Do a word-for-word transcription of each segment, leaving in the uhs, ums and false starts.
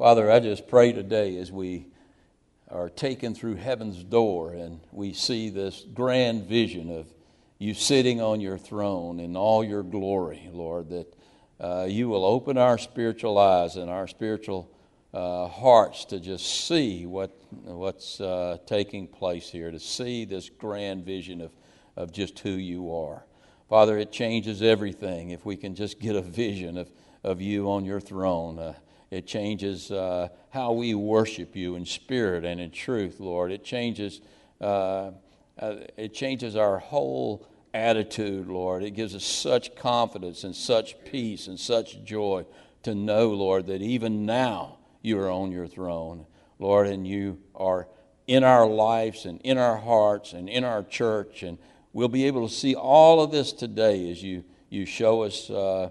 Father, I just pray today as we are taken through heaven's door and we see this grand vision of you sitting on your throne in all your glory, Lord, that uh, you will open our spiritual eyes and our spiritual uh, hearts to just see what what's uh, taking place here, to see this grand vision of, of just who you are. Father, it changes everything if we can just get a vision of, of you on your throne. Uh, it changes uh, how we worship you in spirit and in truth, Lord. It changes uh, uh, it changes our whole attitude, Lord. It gives us such confidence and such peace and such joy to know, Lord, that even now you are on your throne, Lord, and you are in our lives and in our hearts and in our church, and we'll be able to see all of this today as you, you show us uh,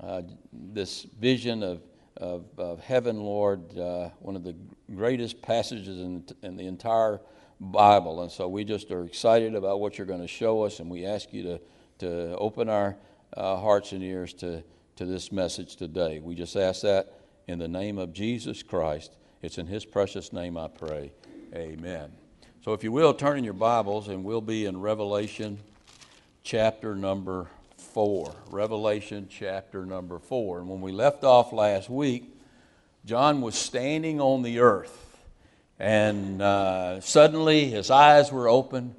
uh, this vision of, of, of heaven, Lord, uh, one of the greatest passages in, in the entire Bible. And so we just are excited about what you're going to show us, and we ask you to, to open our uh, hearts and ears to, to this message today. We just ask that in the name of Jesus Christ. It's in his precious name I pray. Amen. So if you will, turn in your Bibles, and we'll be in Revelation chapter number four. Revelation chapter number four. And when we left off last week, John was standing on the earth, and uh, suddenly his eyes were open,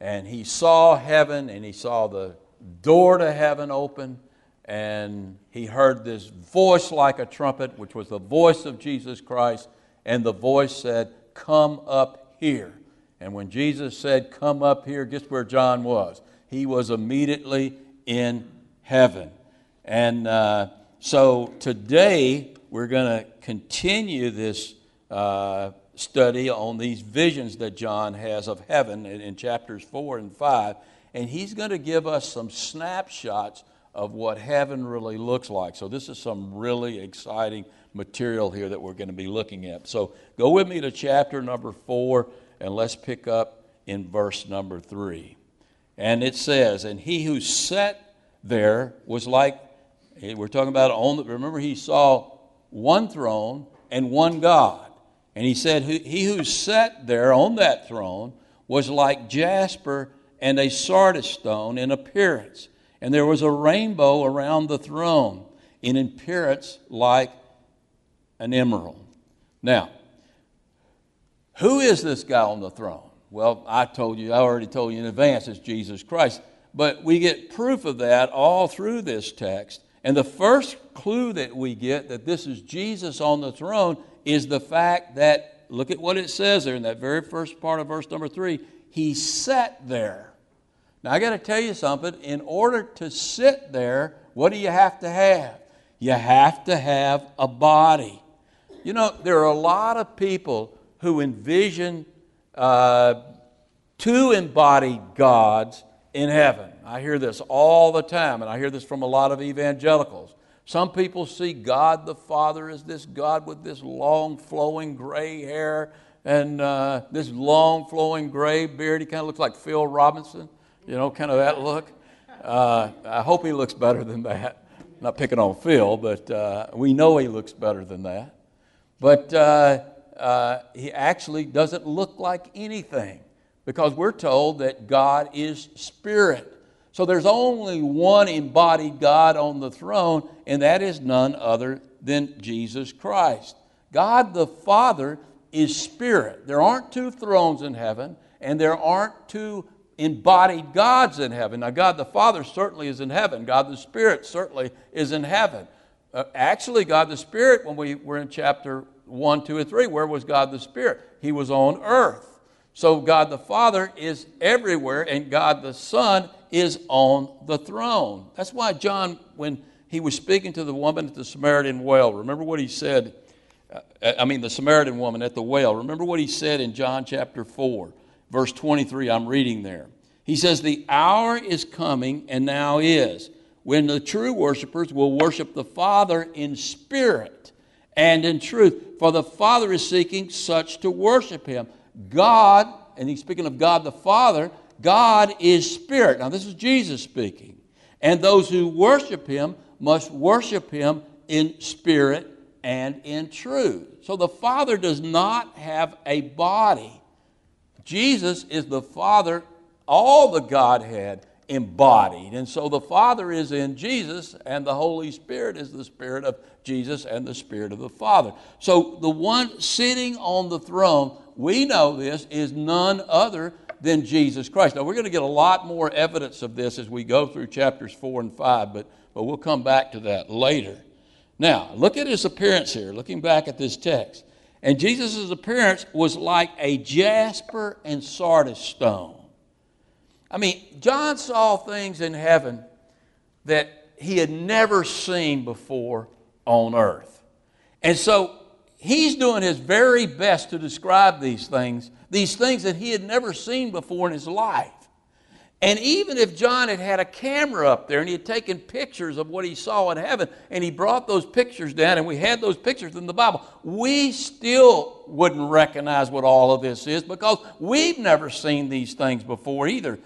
and he saw heaven, and he saw the door to heaven open, and he heard this voice like a trumpet, which was the voice of Jesus Christ, and the voice said, "Come up here." And when Jesus said, "Come up here," guess where John was? He was immediately in heaven. And uh, so today we're going to continue this uh, study on these visions that John has of heaven in, in chapters four and five. And he's going to give us some snapshots of what heaven really looks like. So this is some really exciting material here that we're going to be looking at. So go with me to chapter number four. And let's pick up in verse number three. And it says, "And he who sat there was like," we're talking about on the, remember he saw one throne and one God. And he said, "He who sat there on that throne was like jasper and a sardis stone in appearance. And there was a rainbow around the throne in appearance like an emerald." Now, who is this guy on the throne? Well, I told you, I already told you in advance, it's Jesus Christ. But we get proof of that all through this text. And the first clue that we get that this is Jesus on the throne is the fact that, look at what it says there in that very first part of verse number three, he sat there. Now, I got to tell you something. In order to sit there, what do you have to have? You have to have a body. You know, there are a lot of people who envision uh, two embodied gods in heaven. I hear this all the time, and I hear this from a lot of evangelicals. Some people see God the Father as this God with this long, flowing gray hair and uh, this long, flowing gray beard. He kind of looks like Phil Robinson, you know, kind of that look. Uh, I hope he looks better than that. I'm not picking on Phil, but uh, we know he looks better than that. But Uh, Uh, he actually doesn't look like anything, because we're told that God is spirit. So there's only one embodied God on the throne, and that is none other than Jesus Christ. God the Father is spirit. There aren't two thrones in heaven, and there aren't two embodied gods in heaven. Now, God the Father certainly is in heaven. God the Spirit certainly is in heaven. Uh, actually, God the Spirit, when we were in chapter one, two, and three, where was God the Spirit? He was on earth. So God the Father is everywhere, and God the Son is on the throne. That's why John, when he was speaking to the woman at the Samaritan well, remember what he said, I mean the Samaritan woman at the well, remember what he said in John chapter four, verse twenty-three, I'm reading there. He says, "The hour is coming, and now is, when the true worshipers will worship the Father in spirit and in truth, for the Father is seeking such to worship him." God, and he's speaking of God the Father, God is spirit. Now this is Jesus speaking. "And those who worship him must worship him in spirit and in truth. So the Father does not have a body. Jesus is the Father, all the Godhead embodied. And so the Father is in Jesus, and the Holy Spirit is the Spirit of Jesus and the Spirit of the Father. So the one sitting on the throne, we know this, is none other than Jesus Christ. Now we're going to get a lot more evidence of this as we go through chapters four and five, but, but we'll come back to that later. Now, look at his appearance here, looking back at this text. And Jesus' appearance was like a jasper and sardis stone. I mean, John saw things in heaven that he had never seen before on earth. And so he's doing his very best to describe these things, these things that he had never seen before in his life. And even if John had had a camera up there and he had taken pictures of what he saw in heaven and he brought those pictures down and we had those pictures in the Bible, we still wouldn't recognize what all of this is because we've never seen these things before either.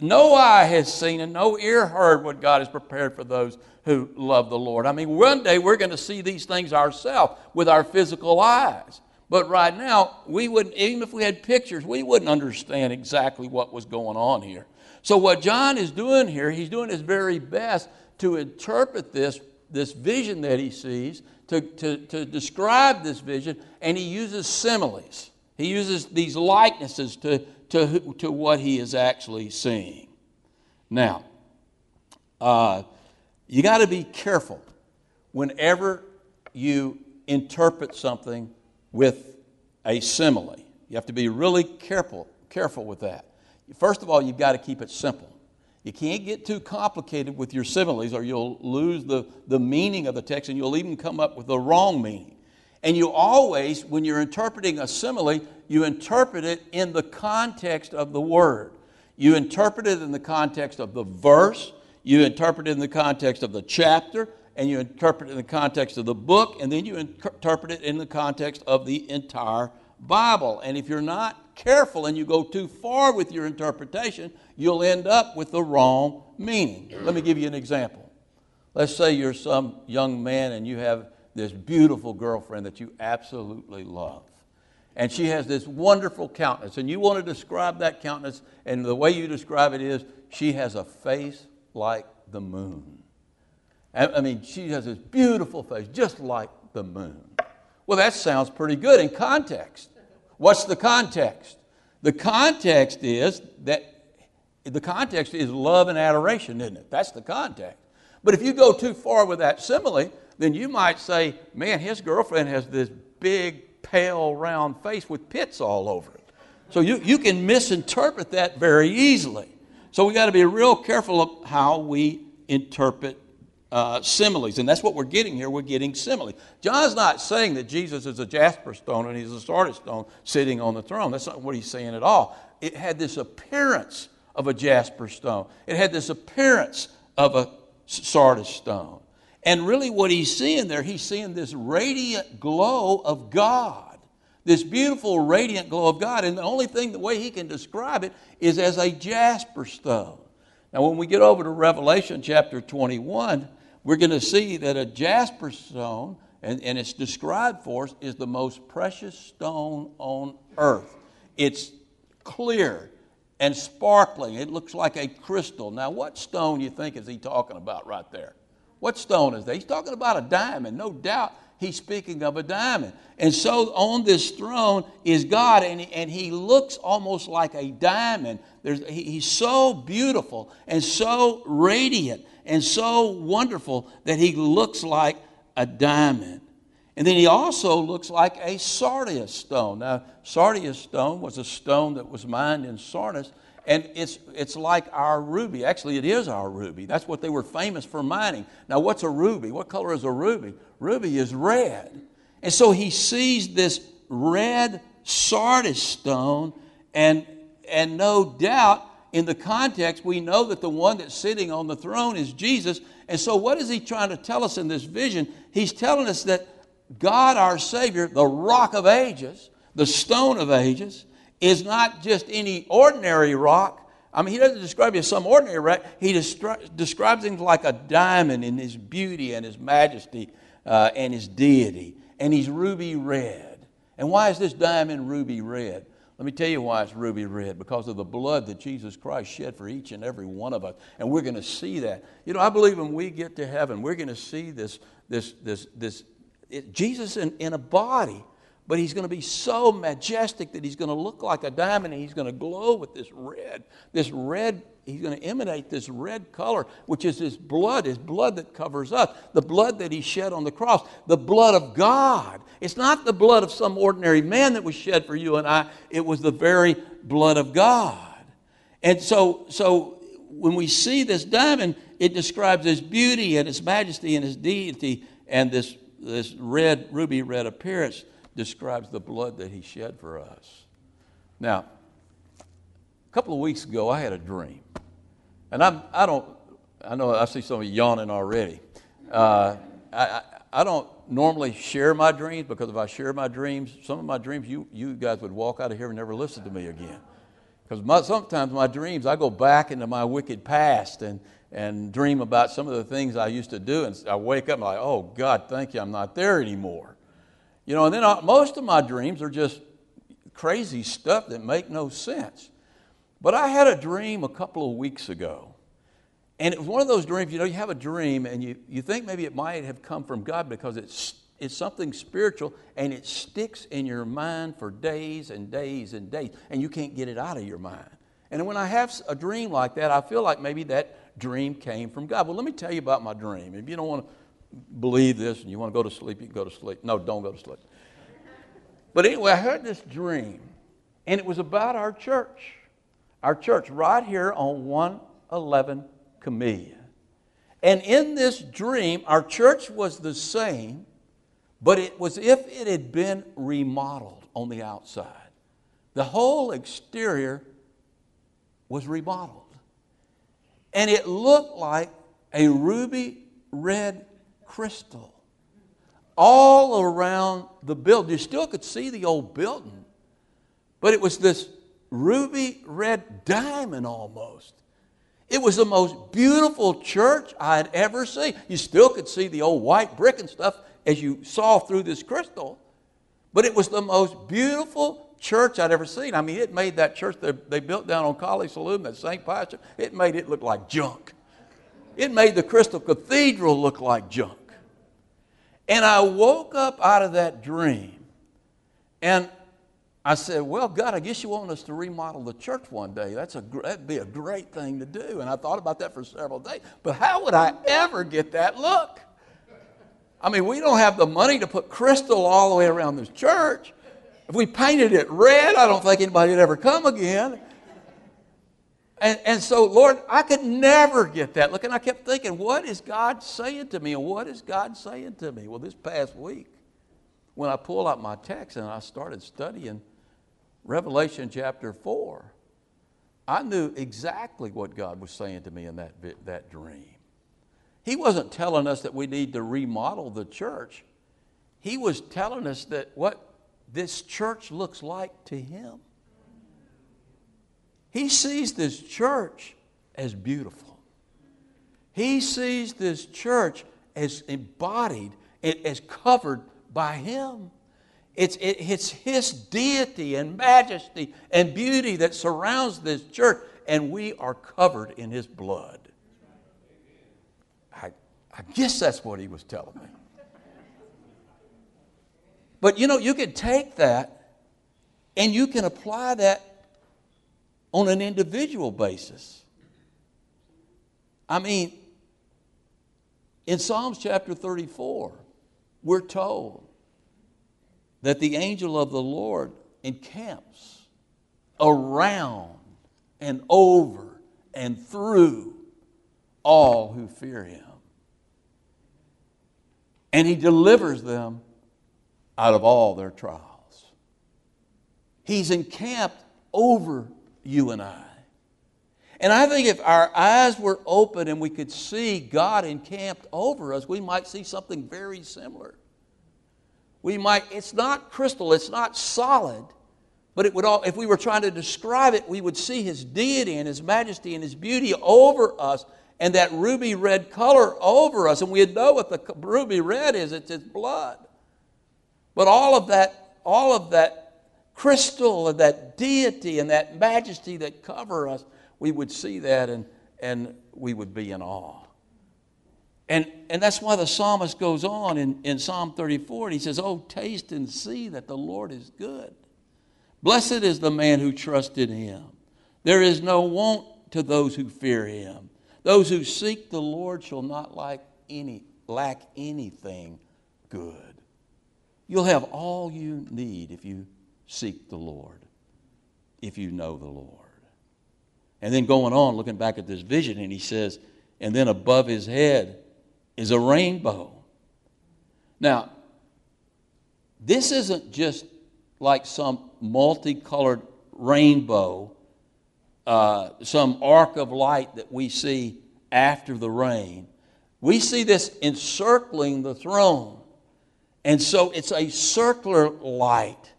No eye has seen and no ear heard what God has prepared for those who love the Lord. I mean, one day we're going to see these things ourselves with our physical eyes. But right now, we wouldn't, even if we had pictures, we wouldn't understand exactly what was going on here. So what John is doing here, he's doing his very best to interpret this, this vision that he sees, to, to, to describe this vision, and he uses similes. He uses these likenesses to, to, to what he is actually seeing. Now, uh, you got to be careful whenever you interpret something with a simile. You have to be really careful, careful with that. First of all, you've got to keep it simple. You can't get too complicated with your similes or you'll lose the, the meaning of the text and you'll even come up with the wrong meaning. And you always, when you're interpreting a simile, you interpret it in the context of the word. You interpret it in the context of the verse. You interpret it in the context of the chapter. And you interpret it in the context of the book, and then you interpret it in the context of the entire Bible. And if you're not careful and you go too far with your interpretation, you'll end up with the wrong meaning. Let me give you an example. Let's say you're some young man and you have this beautiful girlfriend that you absolutely love. And she has this wonderful countenance, and you want to describe that countenance, and the way you describe it is she has a face like the moon. I mean, she has this beautiful face, just like the moon. Well, that sounds pretty good in context. What's the context? The context is that the context is love and adoration, isn't it? That's the context. But if you go too far with that simile, then you might say, man, his girlfriend has this big, pale, round face with pits all over it. So you, you can misinterpret that very easily. So we got to be real careful of how we interpret Uh, similes, and that's what we're getting here. We're getting similes. John's not saying that Jesus is a jasper stone and he's a sardis stone sitting on the throne. That's not what he's saying at all. It had this appearance of a jasper stone. It had this appearance of a sardis stone. And really what he's seeing there, he's seeing this radiant glow of God, this beautiful radiant glow of God. And the only thing, the way he can describe it is as a jasper stone. Now, when we get over to Revelation chapter twenty-one, we're going to see that a jasper stone, and, and it's described for us, is the most precious stone on earth. It's clear and sparkling. It looks like a crystal. Now, what stone do you think is he talking about right there? What stone is that? He's talking about a diamond. No doubt he's speaking of a diamond. And so on this throne is God, and, and he looks almost like a diamond. There's, he, he's so beautiful and so radiant and so wonderful that he looks like a diamond. And then he also looks like a sardius stone. Now, sardius stone was a stone that was mined in Sardis, and it's, it's like our ruby. Actually, it is our ruby. That's what they were famous for mining. Now, what's a ruby? What color is a ruby? Ruby is red. And so he sees this red sardis stone, and, and no doubt, in the context, we know that the one that's sitting on the throne is Jesus. And so what is he trying to tell us in this vision? He's telling us that God, our Savior, the Rock of Ages, the Stone of Ages, is not just any ordinary rock. I mean, he doesn't describe it as some ordinary rock. He destri- describes him like a diamond in his beauty and his majesty. uh, and his deity, and he's ruby red. And why is this diamond ruby red? Let me tell you why it's ruby red, because of the blood that Jesus Christ shed for each and every one of us. And we're going to see that. You know, I believe when we get to heaven, we're going to see this, this, this, this, it, Jesus in, in a body, but he's going to be so majestic that he's going to look like a diamond, and he's going to glow with this red, this red, he's going to emanate this red color, which is his blood, his blood that covers us, the blood that he shed on the cross, the blood of God. It's not the blood of some ordinary man that was shed for you and I. It was the very blood of God. And so, so when we see this diamond, it describes his beauty and his majesty and his deity, and this, this red, ruby red appearance describes the blood that he shed for us. Now, a couple of weeks ago, I had a dream, and I'm, I don't, I know I see some of you yawning already. Uh, I, I don't normally share my dreams, because if I share my dreams, some of my dreams, you, you guys would walk out of here and never listen to me again. Because sometimes my dreams, I go back into my wicked past and, and dream about some of the things I used to do, and I wake up and I'm like, oh God, thank you, I'm not there anymore. You know, and then I, most of my dreams are just crazy stuff that make no sense. But I had a dream a couple of weeks ago, and it was one of those dreams, you know, you have a dream and you, you think maybe it might have come from God, because it's, it's something spiritual, and it sticks in your mind for days and days and days, and you can't get it out of your mind. And when I have a dream like that, I feel like maybe that dream came from God. Well, let me tell you about my dream. If you don't want to believe this and you want to go to sleep, you can go to sleep. No, don't go to sleep. But anyway, I heard this dream, and it was about our church. Our church right here on one eleven Camellia. And in this dream, our church was the same, but it was as if it had been remodeled on the outside. The whole exterior was remodeled. And it looked like a ruby red crystal all around the building. You still could see the old building, but it was this ruby red diamond almost. It was the most beautiful church I had ever seen. You still could see the old white brick and stuff as you saw through this crystal, but it was the most beautiful church I'd ever seen. I mean, it made that church that they built down on College Saloon, that Saint Pius church, it made it look like junk. It made the Crystal Cathedral look like junk. And I woke up out of that dream, and I said, well, God, I guess you want us to remodel the church one day. That's a, that'd be a great thing to do. And I thought about that for several days. But how would I ever get that look? I mean, we don't have the money to put crystal all the way around this church. If we painted it red, I don't think anybody would ever come again. And, and so, Lord, I could never get that look. And I kept thinking, what is God saying to me? And what is God saying to me? Well, this past week, when I pulled out my text and I started studying Revelation chapter four, I knew exactly what God was saying to me in that, that dream. He wasn't telling us that we need to remodel the church. He was telling us that what this church looks like to him. He sees this church as beautiful. He sees this church as embodied, as covered by him. It's, it, it's his deity and majesty and beauty that surrounds this church, and we are covered in his blood. I, I guess that's what he was telling me. But you know, you can take that and you can apply that on an individual basis. I mean, in Psalms chapter thirty-four, we're told that the angel of the Lord encamps around and over and through all who fear him, and he delivers them out of all their trials. He's encamped over you and I. And I think if our eyes were open and we could see God encamped over us, we might see something very similar. We might, it's not crystal, it's not solid, but it would all, if we were trying to describe it, we would see his deity and his majesty and his beauty over us, and that ruby red color over us. And we know what the ruby red is. It's His blood. But all of that, all of that crystal and that deity and that majesty that cover us, we would see that and, and we would be in awe. And, and that's why the psalmist goes on in, in Psalm thirty-four, and he says, "Oh, taste and see that the Lord is good. Blessed is the man who trusts in Him. There is no want to those who fear Him. Those who seek the Lord shall not lack any, lack anything good." You'll have all you need if you seek the Lord, if you know the Lord. And then going on, looking back at this vision, and he says, and then above his head is a rainbow. Now, this isn't just like some multicolored rainbow, uh, some arc of light that we see after the rain. We see this encircling the throne. And so it's a circular light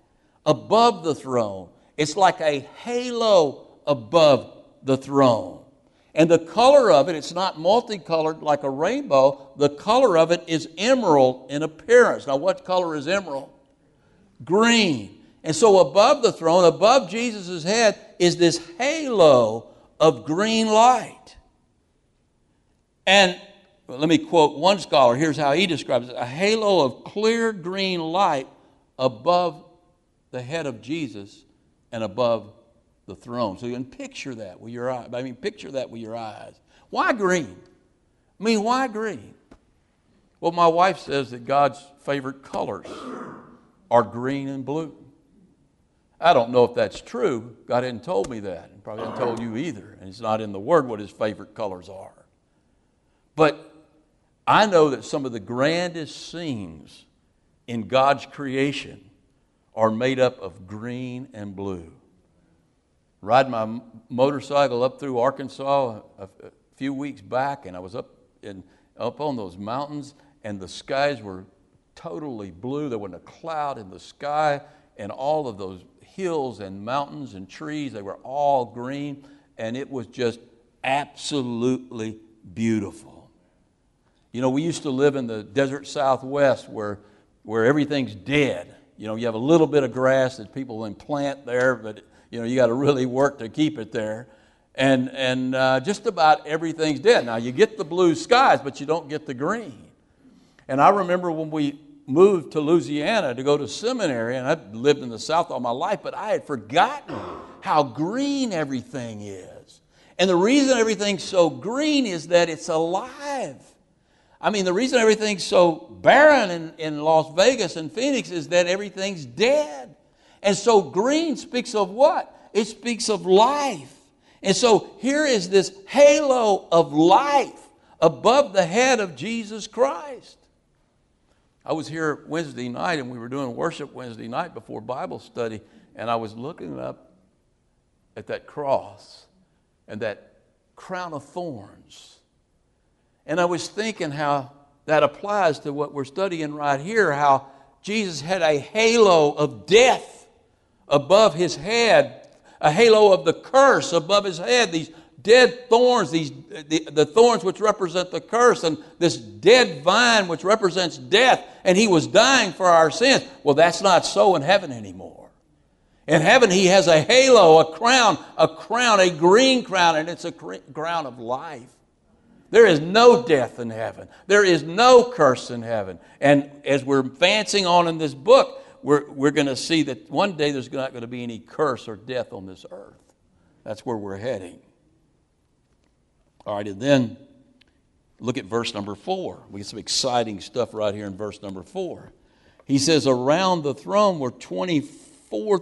above the throne. It's like a halo above the throne. And the color of it, it's not multicolored like a rainbow. The color of it is emerald in appearance. Now, what color is emerald? Green. And so above the throne, above Jesus' head, is this halo of green light. And let me quote one scholar. Here's how he describes it. A halo of clear green light above the head of Jesus and above the throne. So you can picture that with your eyes. I mean, picture that with your eyes. Why green? I mean, why green? Well, my wife says that God's favorite colors are green and blue. I don't know if that's true. God hadn't told me that, and probably hadn't told you either. And it's not in the Word what His favorite colors are. But I know that some of the grandest scenes in God's creation are made up of green and blue. Riding my motorcycle up through Arkansas a few weeks back, and I was up in up on those mountains, and the skies were totally blue. There wasn't a cloud in the sky, and all of those hills and mountains and trees, they were all green, and it was just absolutely beautiful. You know, we used to live in the desert Southwest where where everything's dead. You know, you have a little bit of grass that people then plant there, but you know, you got to really work to keep it there. And and uh, just about everything's dead. Now, you get the blue skies, but you don't get the green. And I remember when we moved to Louisiana to go to seminary, and I've lived in the South all my life, but I had forgotten how green everything is. And the reason everything's so green is that it's alive. I mean, the reason everything's so barren in, in Las Vegas and Phoenix is that everything's dead. And so green speaks of what? It speaks of life. And so here is this halo of life above the head of Jesus Christ. I was here Wednesday night, and we were doing worship Wednesday night before Bible study, and I was looking up at that cross and that crown of thorns. And I was thinking how that applies to what we're studying right here, how Jesus had a halo of death above his head, a halo of the curse above his head, these dead thorns, these the, the thorns which represent the curse, and this dead vine which represents death, and he was dying for our sins. Well, that's not so in heaven anymore. In heaven, he has a halo, a crown, a crown, a green crown, and it's a cr- crown of life. There is no death in heaven. There is no curse in heaven. And as we're advancing on in this book, We're, we're going to see that one day there's not going to be any curse or death on this earth. That's where we're heading. All right, and then look at verse number four. We get some exciting stuff right here in verse number four. He says, around the throne were twenty-four,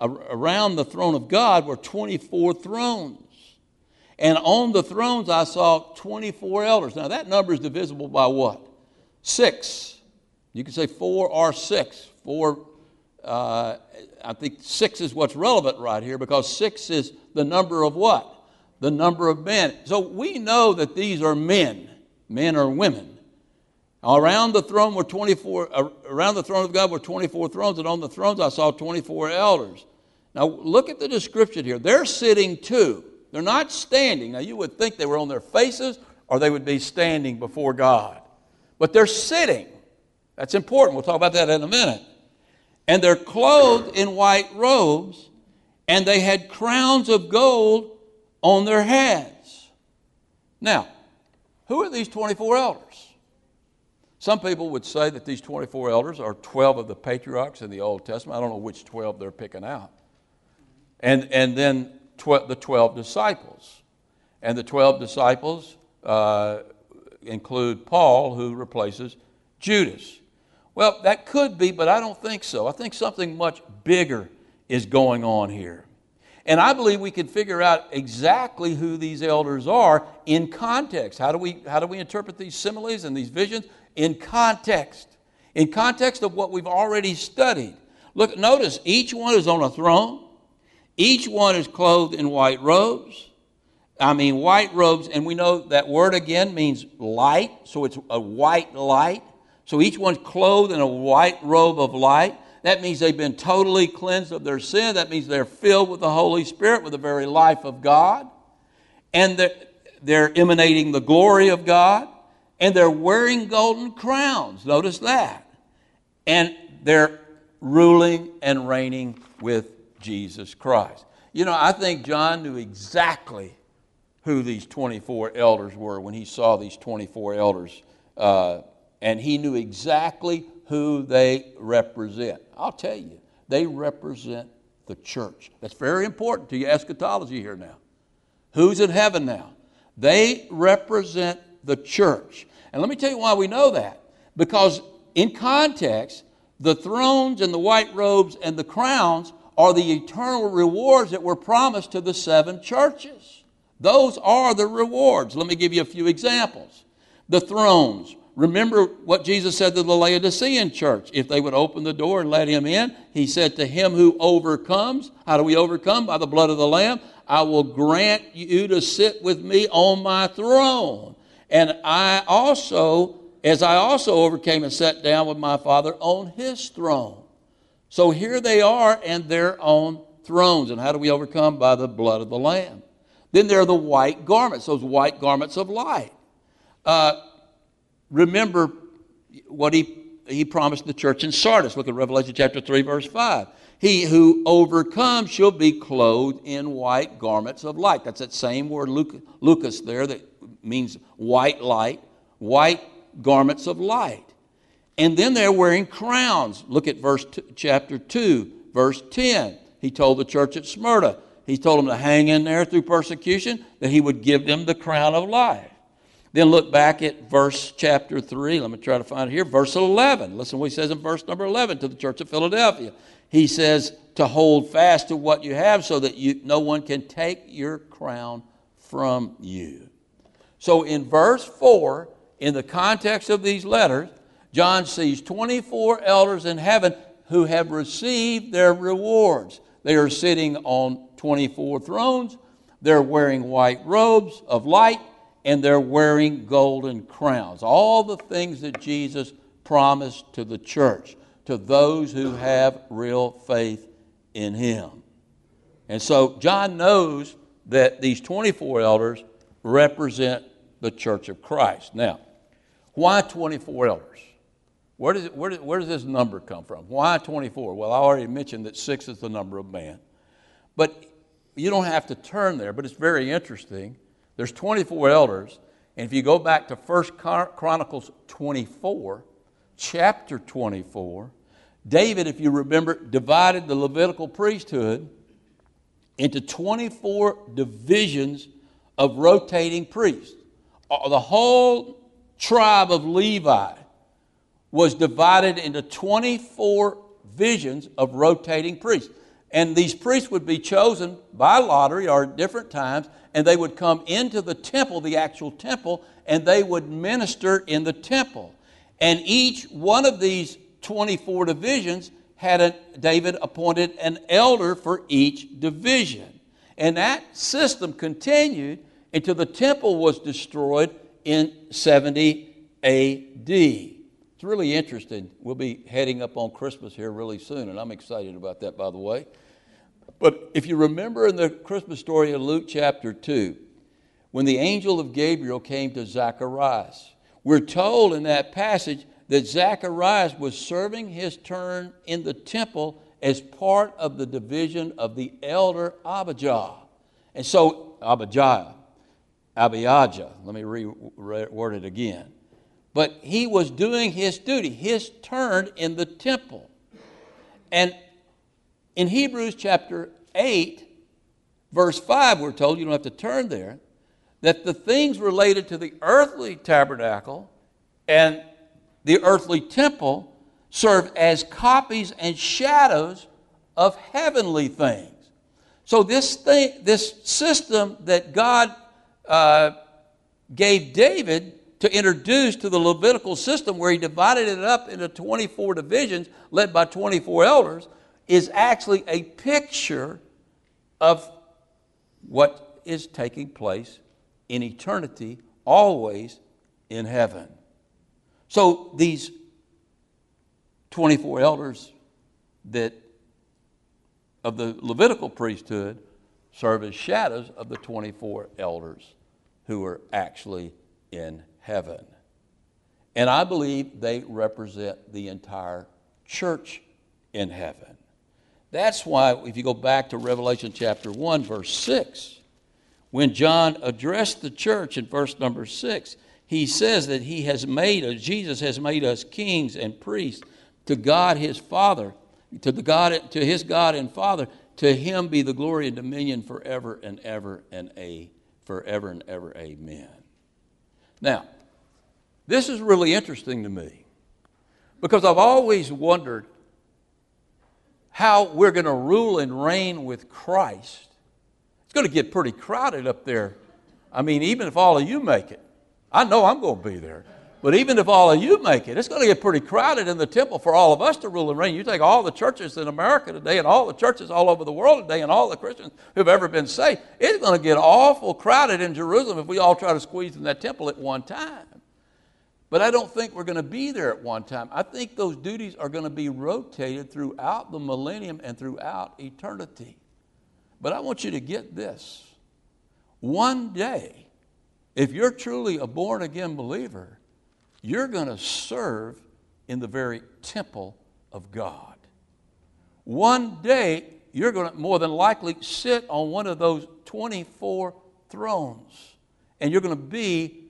around the throne of God were twenty-four thrones. And on the thrones I saw twenty-four elders. Now that number is divisible by what? Six. You can say four or six. Four, uh, I think six is what's relevant right here, because six is the number of what? The number of men. So we know that these are men, men or women. Around the throne were twenty-four. Uh, around the throne of God were twenty-four thrones, and on the thrones I saw twenty-four elders. Now look at the description here. They're sitting too. They're not standing. Now you would think they were on their faces or they would be standing before God. But they're sitting. That's important. We'll talk about that in a minute. And they're clothed in white robes, and they had crowns of gold on their heads. Now, who are these twenty-four elders? Some people would say that these twenty-four elders are twelve of the patriarchs in the Old Testament. I don't know which twelve they're picking out. And, and then tw- the twelve disciples. And the twelve disciples uh, include Paul, who replaces Judas. Well, that could be, but I don't think so. I think something much bigger is going on here. And I believe we can figure out exactly who these elders are in context. How do we, how do we interpret these similes and these visions? In context, in context of what we've already studied. Look, notice each one is on a throne. Each one is clothed in white robes. I mean, white robes, and we know that word again means light, so it's a white light. So each one's clothed in a white robe of light. That means they've been totally cleansed of their sin. That means they're filled with the Holy Spirit, with the very life of God. And they're, they're emanating the glory of God. And they're wearing golden crowns. Notice that. And they're ruling and reigning with Jesus Christ. You know, I think John knew exactly who these twenty-four elders were when he saw these twenty-four elders. Uh, and he knew exactly who they represent. I'll tell you, they represent the church. That's very important to your eschatology here now. Who's in heaven now? They represent the church. And let me tell you why we know that. Because in context, the thrones and the white robes and the crowns are the eternal rewards that were promised to the seven churches. Those are the rewards. Let me give you a few examples. The thrones. Remember what Jesus said to the Laodicean church. If they would open the door and let him in, he said to him who overcomes, how do we overcome? By the blood of the Lamb. I will grant you to sit with me on my throne. And I also, as I also overcame and sat down with my Father on his throne. So here they are and they're on thrones. And how do we overcome? By the blood of the Lamb. Then there are the white garments, those white garments of light. Uh, remember what he he promised the church in Sardis. Look at Revelation chapter three, verse five. He who overcomes shall be clothed in white garments of light. That's that same word, Lucas, there that means white light, white garments of light. And then they're wearing crowns. Look at verse two, chapter two, verse ten. He told the church at Smyrna, he told them to hang in there through persecution, that he would give them the crown of life. Then look back at verse chapter three. Let me try to find it here. Verse eleven. Listen what he says in verse number eleven to the church of Philadelphia. He says to hold fast to what you have so that you, no one can take your crown from you. So in verse four, in the context of these letters, John sees twenty-four elders in heaven who have received their rewards. They are sitting on twenty-four thrones. They're wearing white robes of light, and they're wearing golden crowns. All the things that Jesus promised to the church, to those who have real faith in him. And so John knows that these twenty-four elders represent the Church of Christ. Now, why twenty-four elders? Where does, it, where, does, where does this number come from? Why twenty-four? Well, I already mentioned that six is the number of man. But you don't have to turn there, but it's very interesting. There's twenty-four elders, and if you go back to First Chronicles twenty-four, chapter twenty-four, David, if you remember, divided the Levitical priesthood into twenty-four divisions of rotating priests. The whole tribe of Levi was divided into twenty-four divisions of rotating priests. And these priests would be chosen by lottery or at different times, and they would come into the temple, the actual temple, and they would minister in the temple. And each one of these twenty-four divisions had a, David appointed an elder for each division. And that system continued until the temple was destroyed in seventy A D. It's really interesting. We'll be heading up on Christmas here really soon, and I'm excited about that, by the way. But if you remember in the Christmas story in Luke chapter two, when the angel of Gabriel came to Zacharias. We're told in that passage that Zacharias was serving his turn in the temple as part of the division of the elder Abijah. And so, Abijah, Abijah, let me reword it again. But he was doing his duty, his turn in the temple. And in Hebrews chapter eight, verse five, we're told, you don't have to turn there, that the things related to the earthly tabernacle and the earthly temple serve as copies and shadows of heavenly things. So this thing, this system that God uh, gave David to introduce to the Levitical system, where he divided it up into twenty-four divisions led by twenty-four elders, is actually a picture of what is taking place in eternity, always in heaven. So these twenty-four elders that of the Levitical priesthood serve as shadows of the twenty-four elders who are actually in heaven. And I believe they represent the entire church in heaven. That's why, if you go back to Revelation chapter one, verse six, when John addressed the church in verse number six, he says that he has made us, Jesus has made us kings and priests to God his Father, to the God, to his God and Father. To him be the glory and dominion forever and ever and a forever and ever. Amen. Now, this is really interesting to me, because I've always wondered how we're going to rule and reign with Christ. It's going to get pretty crowded up there. I mean, even if all of you make it. I know I'm going to be there. But even if all of you make it, it's going to get pretty crowded in the temple for all of us to rule and reign. You take all the churches in America today and all the churches all over the world today and all the Christians who've ever been saved, it's going to get awful crowded in Jerusalem if we all try to squeeze in that temple at one time. But I don't think we're going to be there at one time. I think those duties are going to be rotated throughout the millennium and throughout eternity. But I want you to get this. One day, if you're truly a born-again believer, you're going to serve in the very temple of God. One day, you're going to more than likely sit on one of those twenty-four thrones, and you're going to be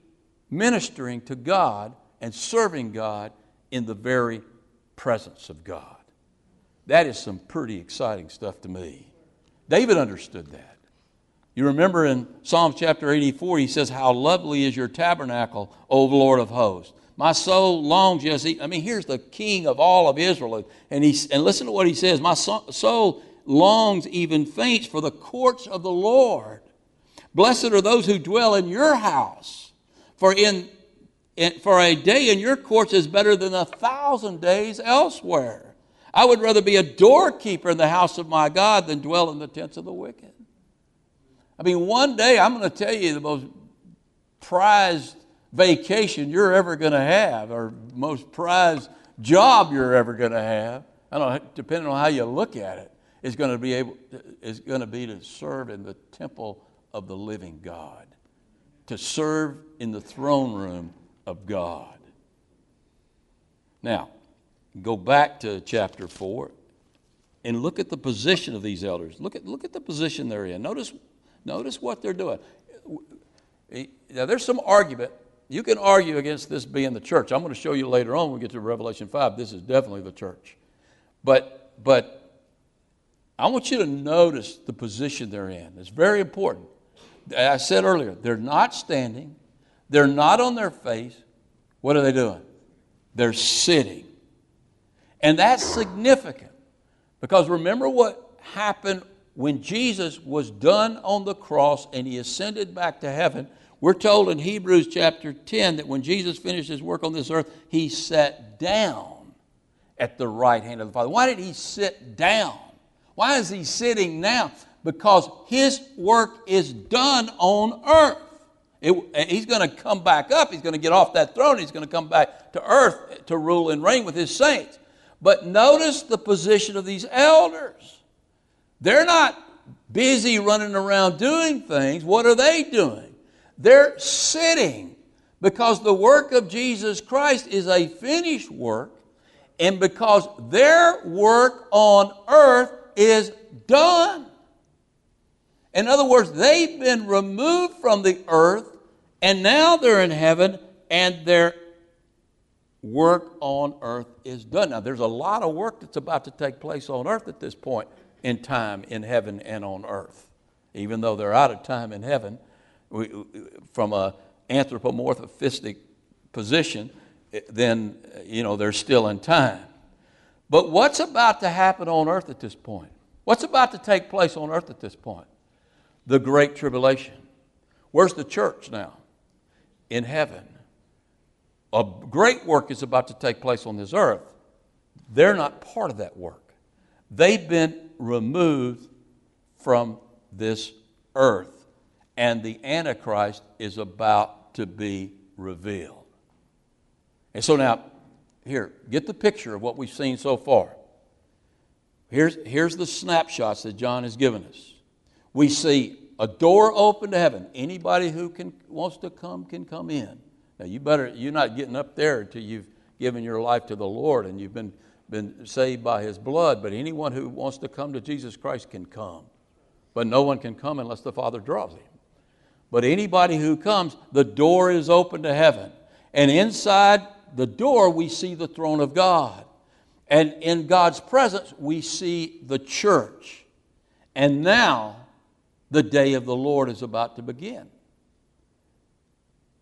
ministering to God and serving God in the very presence of God. That is some pretty exciting stuff to me. David understood that. You remember in Psalm chapter eighty-four, he says, "How lovely is your tabernacle, O Lord of hosts. My soul longs, yes." I mean, here's the king of all of Israel. And he, and listen to what he says. "My soul longs, even faints, for the courts of the Lord. Blessed are those who dwell in your house. For, in, in, for a day in your courts is better than a thousand days elsewhere. I would rather be a doorkeeper in the house of my God than dwell in the tents of the wicked." I mean, one day, I'm going to tell you, the most prized vacation you're ever going to have, or most prized job you're ever going to have, I don't know, depending on how you look at it, is going to be able is going to be to serve in the temple of the living God, to serve in the throne room of God. Now, go back to chapter four and look at the position of these elders. Look at look at the position they're in. Notice. Notice what they're doing. Now, there's some argument. You can argue against this being the church. I'm going to show you later on when we get to Revelation five. This is definitely the church. But, but I want you to notice the position they're in. It's very important. I said earlier, they're not standing. They're not on their face. What are they doing? They're sitting. And that's significant, because remember what happened when Jesus was done on the cross and he ascended back to heaven. We're told in Hebrews chapter ten that when Jesus finished his work on this earth, he sat down at the right hand of the Father. Why did he sit down? Why is he sitting now? Because his work is done on earth. It, he's going to come back up. He's going to get off that throne. He's going to come back to earth to rule and reign with his saints. But notice the position of these elders. They're not busy running around doing things. What are they doing? They're sitting because the work of Jesus Christ is a finished work, and because their work on earth is done. In other words, they've been removed from the earth, and now they're in heaven, and their work on earth is done. Now, there's a lot of work that's about to take place on earth at this point in time in heaven and on earth. Even though they're out of time in heaven, we, from an anthropomorphistic position, then, you know, they're still in time. But what's about to happen on earth at this point? What's about to take place on earth at this point? The Great Tribulation. Where's the church now? In heaven. A great work is about to take place on this earth. They're not part of that work. They've been removed from this earth, and the Antichrist is about to be revealed. And so now, here, get the picture of what we've seen so far. Here's, here's the snapshots that John has given us. We see a door open to heaven. Anybody who can, wants to come can come in. Now, you better, you're not getting up there until you've given your life to the Lord and you've been, been saved by His blood. But anyone who wants to come to Jesus Christ can come. But no one can come unless the Father draws him. But anybody who comes, the door is open to heaven. And inside the door, we see the throne of God. And in God's presence, we see the church. And now, the day of the Lord is about to begin.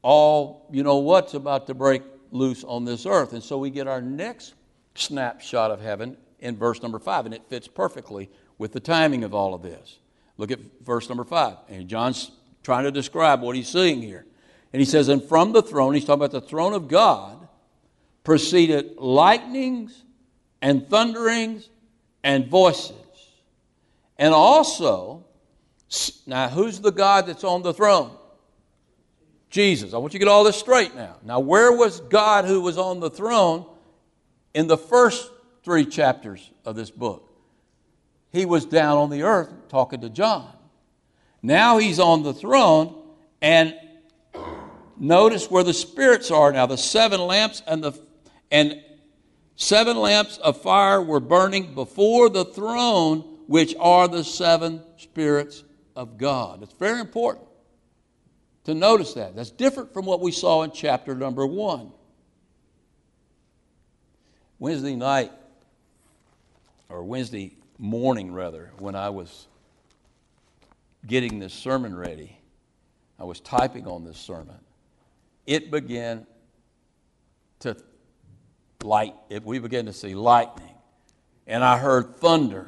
All, you know what's about to break loose on this earth. And so we get our next snapshot of heaven in verse number five. And it fits perfectly with the timing of all of this. Look at verse number five. And John's trying to describe what he's seeing here. And he says, and from the throne, he's talking about the throne of God, proceeded lightnings and thunderings and voices. And also, now who's the God that's on the throne? Jesus. I want you to get all this straight now. Now, where was God who was on the throne in the first three chapters of this book? He was down on the earth talking to John. Now he's on the throne, and notice where the spirits are now. The seven lamps and the and seven lamps of fire were burning before the throne, which are the seven spirits of God. It's very important to notice that. That's different from what we saw in chapter number one. Wednesday night, or Wednesday morning rather, when I was getting this sermon ready, I was typing on this sermon. It began to light. It, we began to see lightning. And I heard thunder.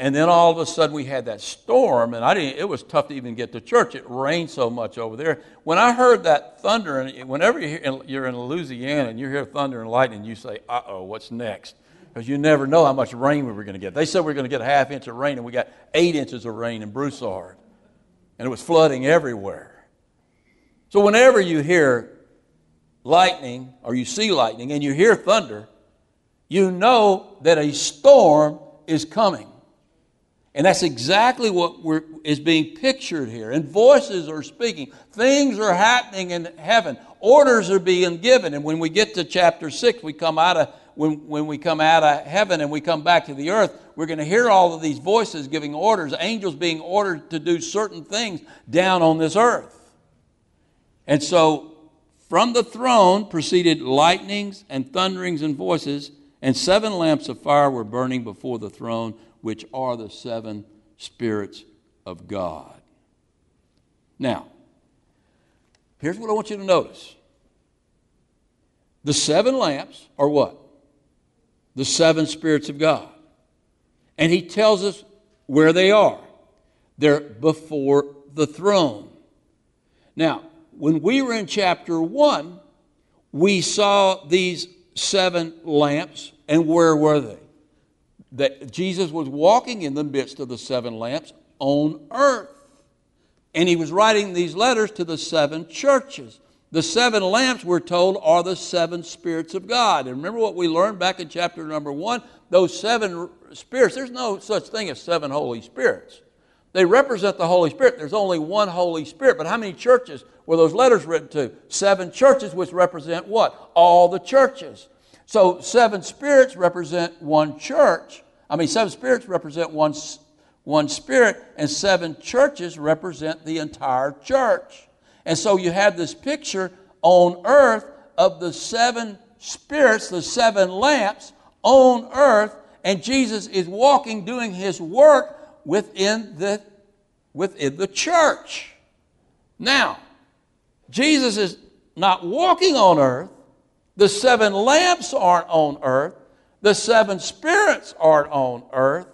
And then all of a sudden we had that storm. And I didn't. It was tough to even get to church. It rained so much over there. When I heard that thunder, and whenever you hear, you're in Louisiana and you hear thunder and lightning, you say, uh-oh, what's next? Because you never know how much rain we were going to get. They said we were going to get a half inch of rain, and we got eight inches of rain in Broussard. And it was flooding everywhere. So whenever you hear lightning, or you see lightning, and you hear thunder, you know that a storm is coming. And that's exactly what we're, is being pictured here. And voices are speaking. Things are happening in heaven. Orders are being given. And when we get to chapter six, we come out of When, when we come out of heaven and we come back to the earth, we're going to hear all of these voices giving orders, angels being ordered to do certain things down on this earth. And so from the throne proceeded lightnings and thunderings and voices, and seven lamps of fire were burning before the throne, which are the seven spirits of God. Now, here's what I want you to notice. The seven lamps are what? The seven spirits of God. And he tells us where they are. They're before the throne. Now, when we were in chapter one, we saw these seven lamps, and where were they? That Jesus was walking in the midst of the seven lamps on earth. And he was writing these letters to the seven churches. The seven lamps, we're told, are the seven spirits of God. And remember what we learned back in chapter number one? Those seven spirits, there's no such thing as seven Holy Spirits. They represent the Holy Spirit. There's only one Holy Spirit. But how many churches were those letters written to? Seven churches, which represent what? All the churches. So seven spirits represent one church. I mean, seven spirits represent one, one spirit, and seven churches represent the entire church. And so you have this picture on earth of the seven spirits, the seven lamps on earth, and Jesus is walking, doing his work within the, within the church. Now, Jesus is not walking on earth. The seven lamps aren't on earth. The seven spirits aren't on earth.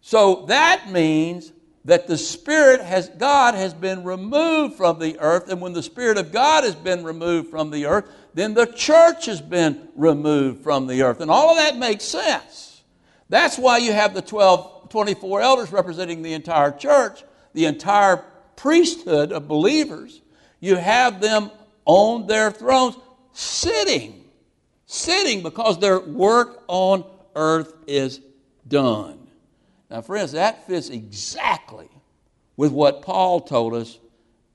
So that means that the Spirit has, God has been removed from the earth, and when the Spirit of God has been removed from the earth, then the church has been removed from the earth. And all of that makes sense. That's why you have the twelve, twenty-four elders representing the entire church, the entire priesthood of believers. You have them on their thrones sitting, sitting because their work on earth is done. Now, friends, that fits exactly with what Paul told us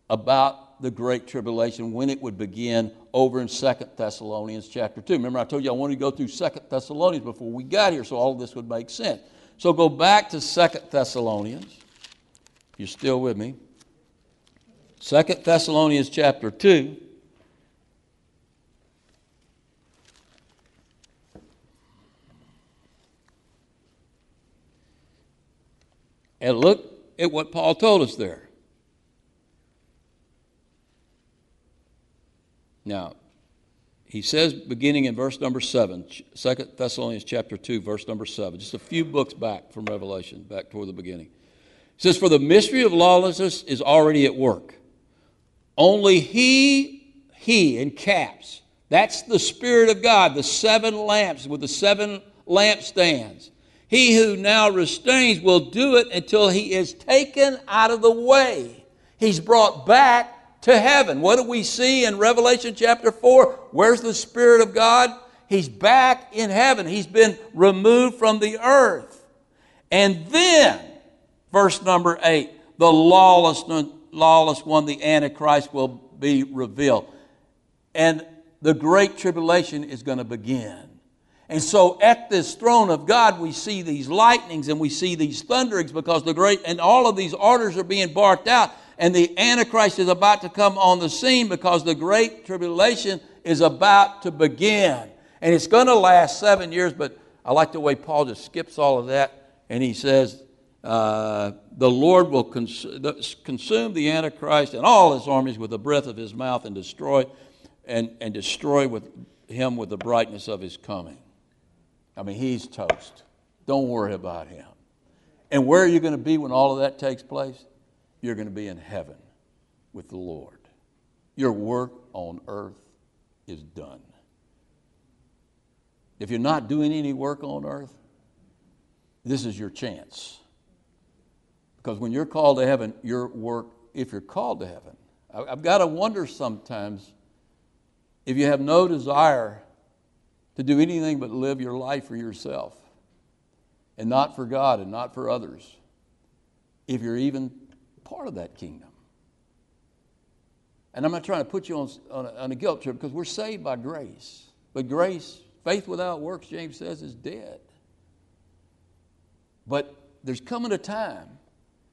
about the Great Tribulation, when it would begin over in Second Thessalonians chapter two. Remember, I told you I wanted to go through Second Thessalonians before we got here, so all of this would make sense. So go back to Second Thessalonians. You're still with me. Second Thessalonians chapter two. And look at what Paul told us there. Now, he says, beginning in verse number seven, Second Thessalonians chapter two, verse number seven, just a few books back from Revelation, back toward the beginning. It says, "For the mystery of lawlessness is already at work. Only he, he in caps, that's the Spirit of God, the seven lamps with the seven lampstands. He who now restrains will do it until he is taken out of the way." He's brought back to heaven. What do we see in Revelation chapter four? Where's the Spirit of God? He's back in heaven. He's been removed from the earth. And then, verse number eight, the lawless, lawless one, the Antichrist, will be revealed. And the Great Tribulation is going to begin. And so at this throne of God, we see these lightnings and we see these thunderings, because the great, and all of these orders are being barked out, and the Antichrist is about to come on the scene, because the Great Tribulation is about to begin. And it's going to last seven years, but I like the way Paul just skips all of that, and he says, uh, the Lord will cons- consume the Antichrist and all his armies with the breath of his mouth, and destroy, and, and destroy with him with the brightness of his coming. I mean, he's toast. Don't worry about him. And where are you going to be when all of that takes place? You're going to be in heaven with the Lord. Your work on earth is done. If you're not doing any work on earth, this is your chance. Because when you're called to heaven, your work, if you're called to heaven, I've got to wonder sometimes if you have no desire to do anything but live your life for yourself and not for God and not for others, if you're even part of that kingdom. And I'm not trying to put you on, on, a, on a guilt trip, because we're saved by grace. But grace, faith without works, James says, is dead. But there's coming a time,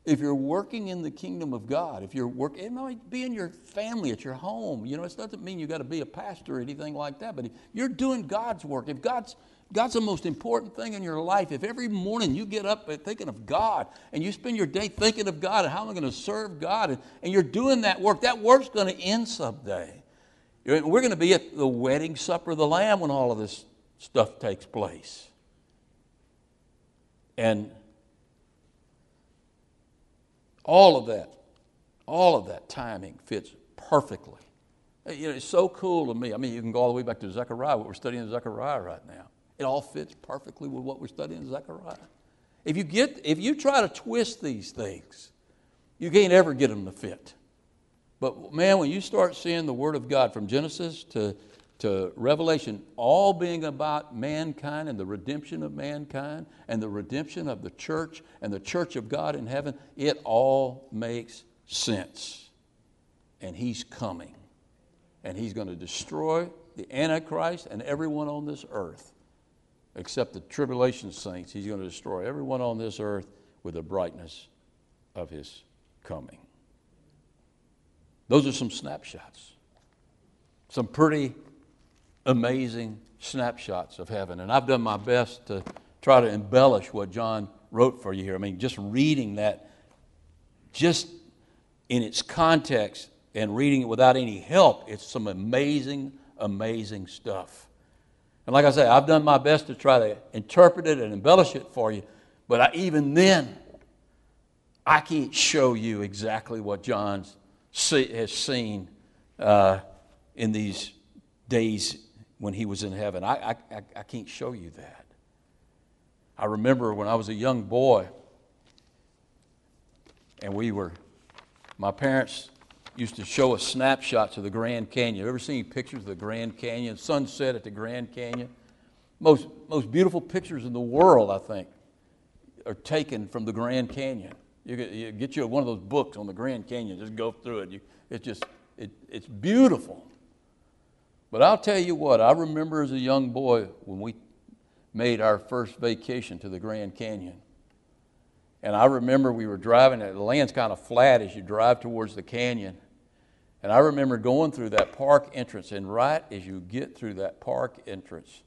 if you're working in the kingdom of God, if you're working, it might be in your family, at your home. You know, it doesn't mean you got to be a pastor or anything like that, but if you're doing God's work, if God's, God's the most important thing in your life, if every morning you get up thinking of God, and you spend your day thinking of God, and how am I going to serve God, and, and you're doing that work, that work's going to end someday. We're going to be at the wedding supper of the Lamb when all of this stuff takes place. And All of that, all of that timing fits perfectly. You know, it's so cool to me. I mean, you can go all the way back to Zechariah, what we're studying in Zechariah right now. It all fits perfectly with what we're studying in Zechariah. If you get, if you try to twist these things, you can't ever get them to fit. But man, when you start seeing the Word of God from Genesis to, to Revelation, all being about mankind and the redemption of mankind and the redemption of the church and the church of God in heaven, it all makes sense. And he's coming. And he's going to destroy the Antichrist and everyone on this earth, except the tribulation saints. He's going to destroy everyone on this earth with the brightness of his coming. Those are some snapshots, some pretty amazing snapshots of heaven. And I've done my best to try to embellish what John wrote for you here. I mean, just reading that just in its context and reading it without any help, it's some amazing, amazing stuff. And like I say, I've done my best to try to interpret it and embellish it for you. But I, even then, I can't show you exactly what John see, has seen uh, in these days when he was in heaven. I, I, I can't show you that. I remember when I was a young boy, and we were, my parents used to show us snapshots of the Grand Canyon. You ever seen pictures of the Grand Canyon, sunset at the Grand Canyon? Most, most beautiful pictures in the world, I think, are taken from the Grand Canyon. You get, you get you one of those books on the Grand Canyon, just go through it. You, it's just, it, it's beautiful. But I'll tell you what, I remember as a young boy when we made our first vacation to the Grand Canyon. And I remember we were driving, the land's kind of flat as you drive towards the canyon. And I remember going through that park entrance, and right as you get through that park entrance,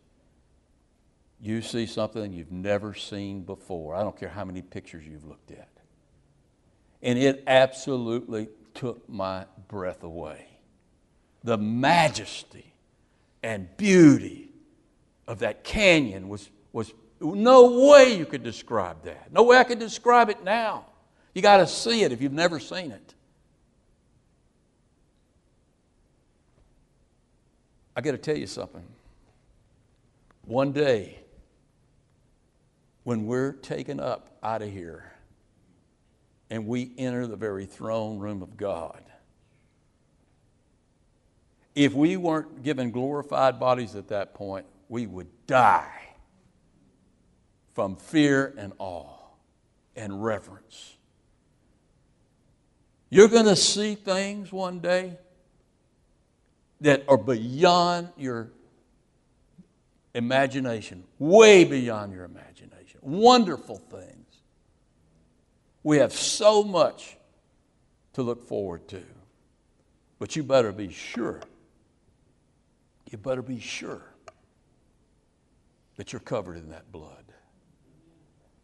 you see something you've never seen before. I don't care how many pictures you've looked at. And it absolutely took my breath away. The majesty and beauty of that canyon was, was no way you could describe that. No way I could describe it now. You got to see it if you've never seen it. I got to tell you something. One day, when we're taken up out of here and we enter the very throne room of God, if we weren't given glorified bodies at that point, we would die from fear and awe and reverence. You're going to see things one day that are beyond your imagination, way beyond your imagination. Wonderful things. We have so much to look forward to. But you better be sure, you better be sure that you're covered in that blood.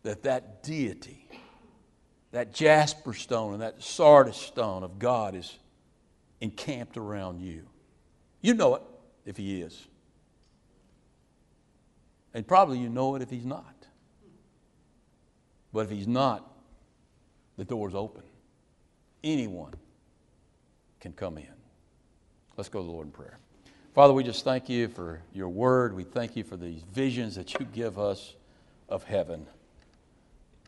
That that deity, that jasper stone and that sardis stone of God is encamped around you. You know it if he is. And probably you know it if he's not. But if he's not, the door's open. Anyone can come in. Let's go to the Lord in prayer. Father, we just thank you for your word. We thank you for these visions that you give us of heaven.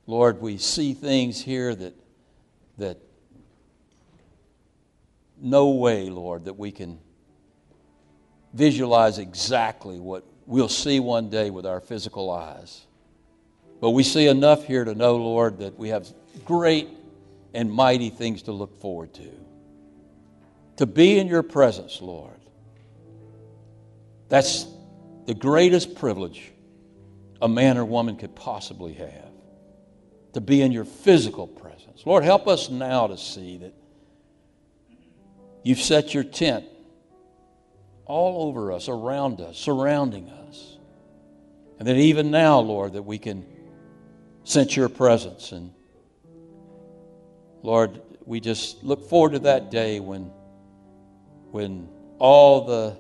Lord, we see things here that, that no way, Lord, that we can visualize exactly what we'll see one day with our physical eyes. But we see enough here to know, Lord, that we have great and mighty things to look forward to. To be in your presence, Lord, that's the greatest privilege a man or woman could possibly have, to be in your physical presence. Lord, help us now to see that you've set your tent all over us, around us, surrounding us. And that even now, Lord, that we can sense your presence. And Lord, we just look forward to that day when, when all the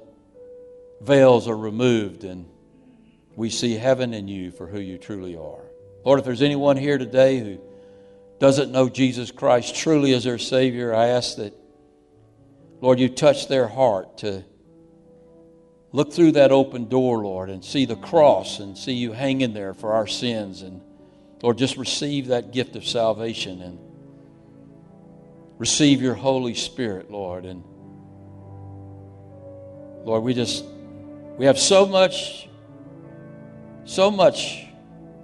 veils are removed and we see heaven in you for who you truly are. Lord, if there's anyone here today who doesn't know Jesus Christ truly as their Savior, I ask that, Lord, you touch their heart to look through that open door, Lord, and see the cross and see you hanging there for our sins. And Lord, just receive that gift of salvation and receive your Holy Spirit, Lord. And Lord, we just We have so much, so much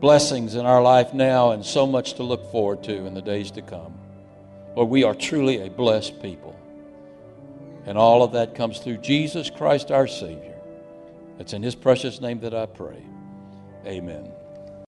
blessings in our life now and so much to look forward to in the days to come. Lord, we are truly a blessed people. And all of that comes through Jesus Christ, our Savior. It's in His precious name that I pray. Amen.